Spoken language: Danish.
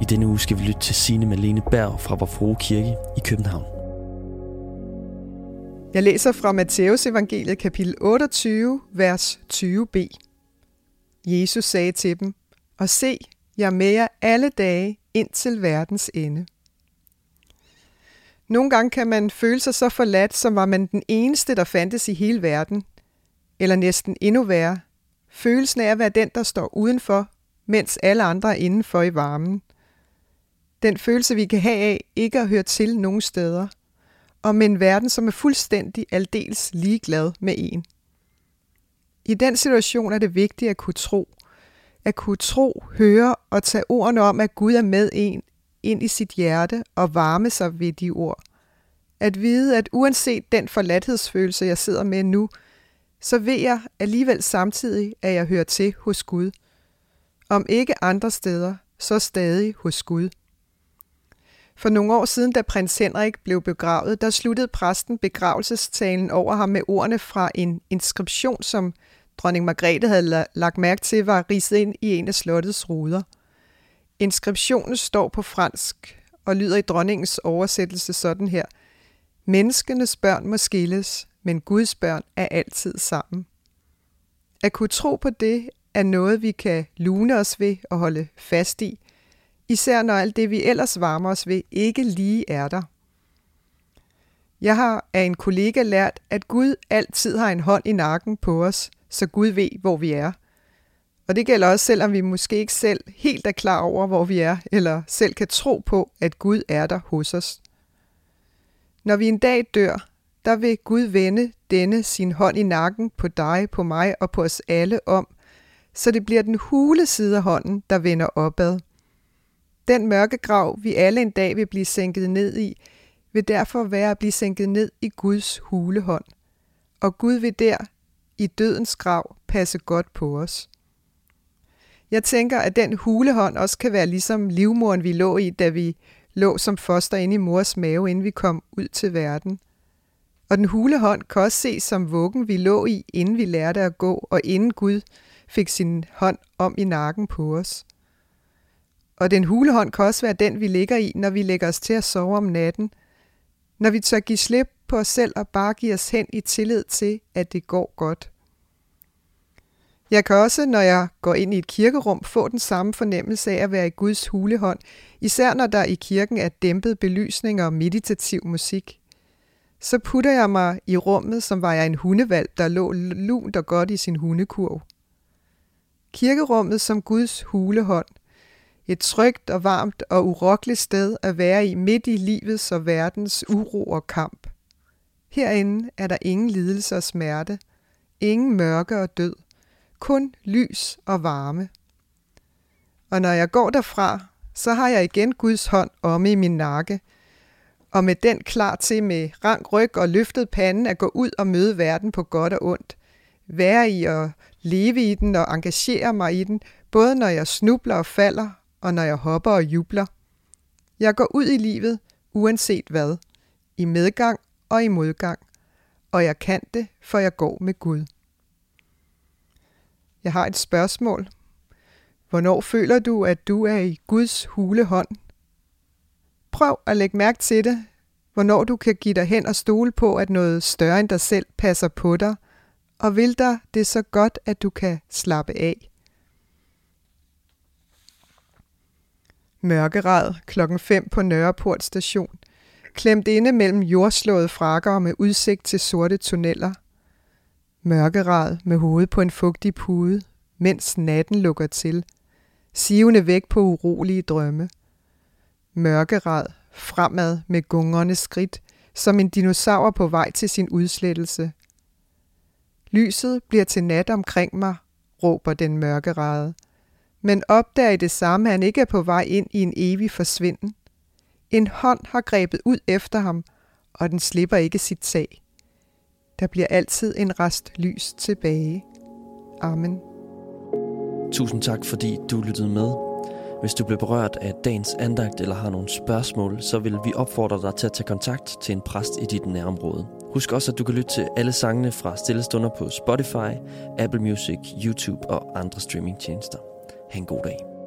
I denne uge skal vi lytte til Signe Malene Berg fra Vor Frue Kirke i København. Jeg læser fra Matteusevangeliet kapitel 28, vers 20b. Jesus sagde til dem: "Og se, jeg er med jer alle dage indtil verdens ende." Nogle gange kan man føle sig så forladt, som var man den eneste, der fandtes i hele verden. Eller næsten endnu værre. Følelsen af at være den, der står udenfor, mens alle andre er indenfor i varmen. Den følelse, vi kan have af ikke at høre til nogen steder, og med en verden, som er fuldstændig aldeles ligeglad med en. I den situation er det vigtigt at kunne tro. At kunne tro, høre og tage ordene om, at Gud er med en ind i sit hjerte og varme sig ved de ord. At vide, at uanset den forladthedsfølelse, jeg sidder med nu, så ved jeg alligevel samtidig, at jeg hører til hos Gud. Om ikke andre steder, så stadig hos Gud. For nogle år siden, da prins Henrik blev begravet, der sluttede præsten begravelsestalen over ham med ordene fra en inskription, som dronning Margrethe havde lagt mærke til, var ridset ind i en af slottets ruder. Inskriptionen står på fransk og lyder i dronningens oversættelse sådan her: "Menneskenes børn må skilles, men Guds børn er altid sammen." At kunne tro på det er noget, vi kan lune os ved og holde fast i, især når alt det, vi ellers varmer os ved, ikke lige er der. Jeg har af en kollega lært, at Gud altid har en hånd i nakken på os, så Gud ved, hvor vi er. Og det gælder også, selvom vi måske ikke selv helt er klar over, hvor vi er, eller selv kan tro på, at Gud er der hos os. Når vi en dag dør, der vil Gud vende denne sin hånd i nakken på dig, på mig og på os alle om, så det bliver den hule side af hånden, der vender opad. Den mørke grav, vi alle en dag vil blive sænket ned i, vil derfor være at blive sænket ned i Guds hule hånd. Og Gud vil der, i dødens grav, passe godt på os. Jeg tænker, at den hule hånd også kan være ligesom livmoren, vi lå i, da vi lå som foster inde i mors mave, inden vi kom ud til verden. Og den hule hånd kan også ses som vuggen, vi lå i, inden vi lærte at gå, og inden Gud fik sin hånd om i nakken på os. Og den hule hånd kan også være den, vi ligger i, når vi lægger os til at sove om natten. Når vi tør give slip på os selv og bare give os hen i tillid til, at det går godt. Jeg kan også, når jeg går ind i et kirkerum, få den samme fornemmelse af at være i Guds hule hånd, især når der i kirken er dæmpet belysning og meditativ musik. Så putter jeg mig i rummet, som var jeg en hundevalp, der lå lunt og godt i sin hundekurv. Kirkerummet som Guds hule hånd. Et trygt og varmt og urokkeligt sted at være i midt i livets og verdens uro og kamp. Herinde er der ingen lidelse og smerte, ingen mørke og død, kun lys og varme. Og når jeg går derfra, så har jeg igen Guds hånd omme i min nakke, og med den klar til med rank ryg og løftet pande at gå ud og møde verden på godt og ondt, være i og leve i den og engagere mig i den, både når jeg snubler og falder, og når jeg hopper og jubler. Jeg går ud i livet, uanset hvad, i medgang og i modgang, og jeg kan det, for jeg går med Gud. Jeg har et spørgsmål. Hvornår føler du, at du er i Guds hule hånd? Prøv at lægge mærke til det, hvornår du kan give dig hen og stole på, at noget større end dig selv passer på dig, og vil dig det så godt, at du kan slappe af. Mørkerad klokken 5 på Nørreport station. Klemt inde mellem jordslåede frakker og med udsigt til sorte tunneller. Mørkerad med hovedet på en fugtig pude, mens natten lukker til. Sivende væk på urolige drømme. Mørkerad fremad med gungrende skridt, som en dinosaur på vej til sin udslettelse. Lyset bliver til nat omkring mig, råber den mørkerade. Men opdager i det samme, at han ikke er på vej ind i en evig forsvinden, En hånd har grebet ud efter ham, og den slipper ikke sit tag. Der bliver altid en rest lys tilbage. Amen. Tusind tak, fordi du lyttede med. Hvis du blev berørt af dagens andagt eller har nogle spørgsmål, så vil vi opfordre dig til at tage kontakt til en præst i dit nærområde. Husk også, at du kan lytte til alle sangene fra Stille Stunder på Spotify, Apple Music, YouTube og andre streamingtjenester. Ha' en god dag.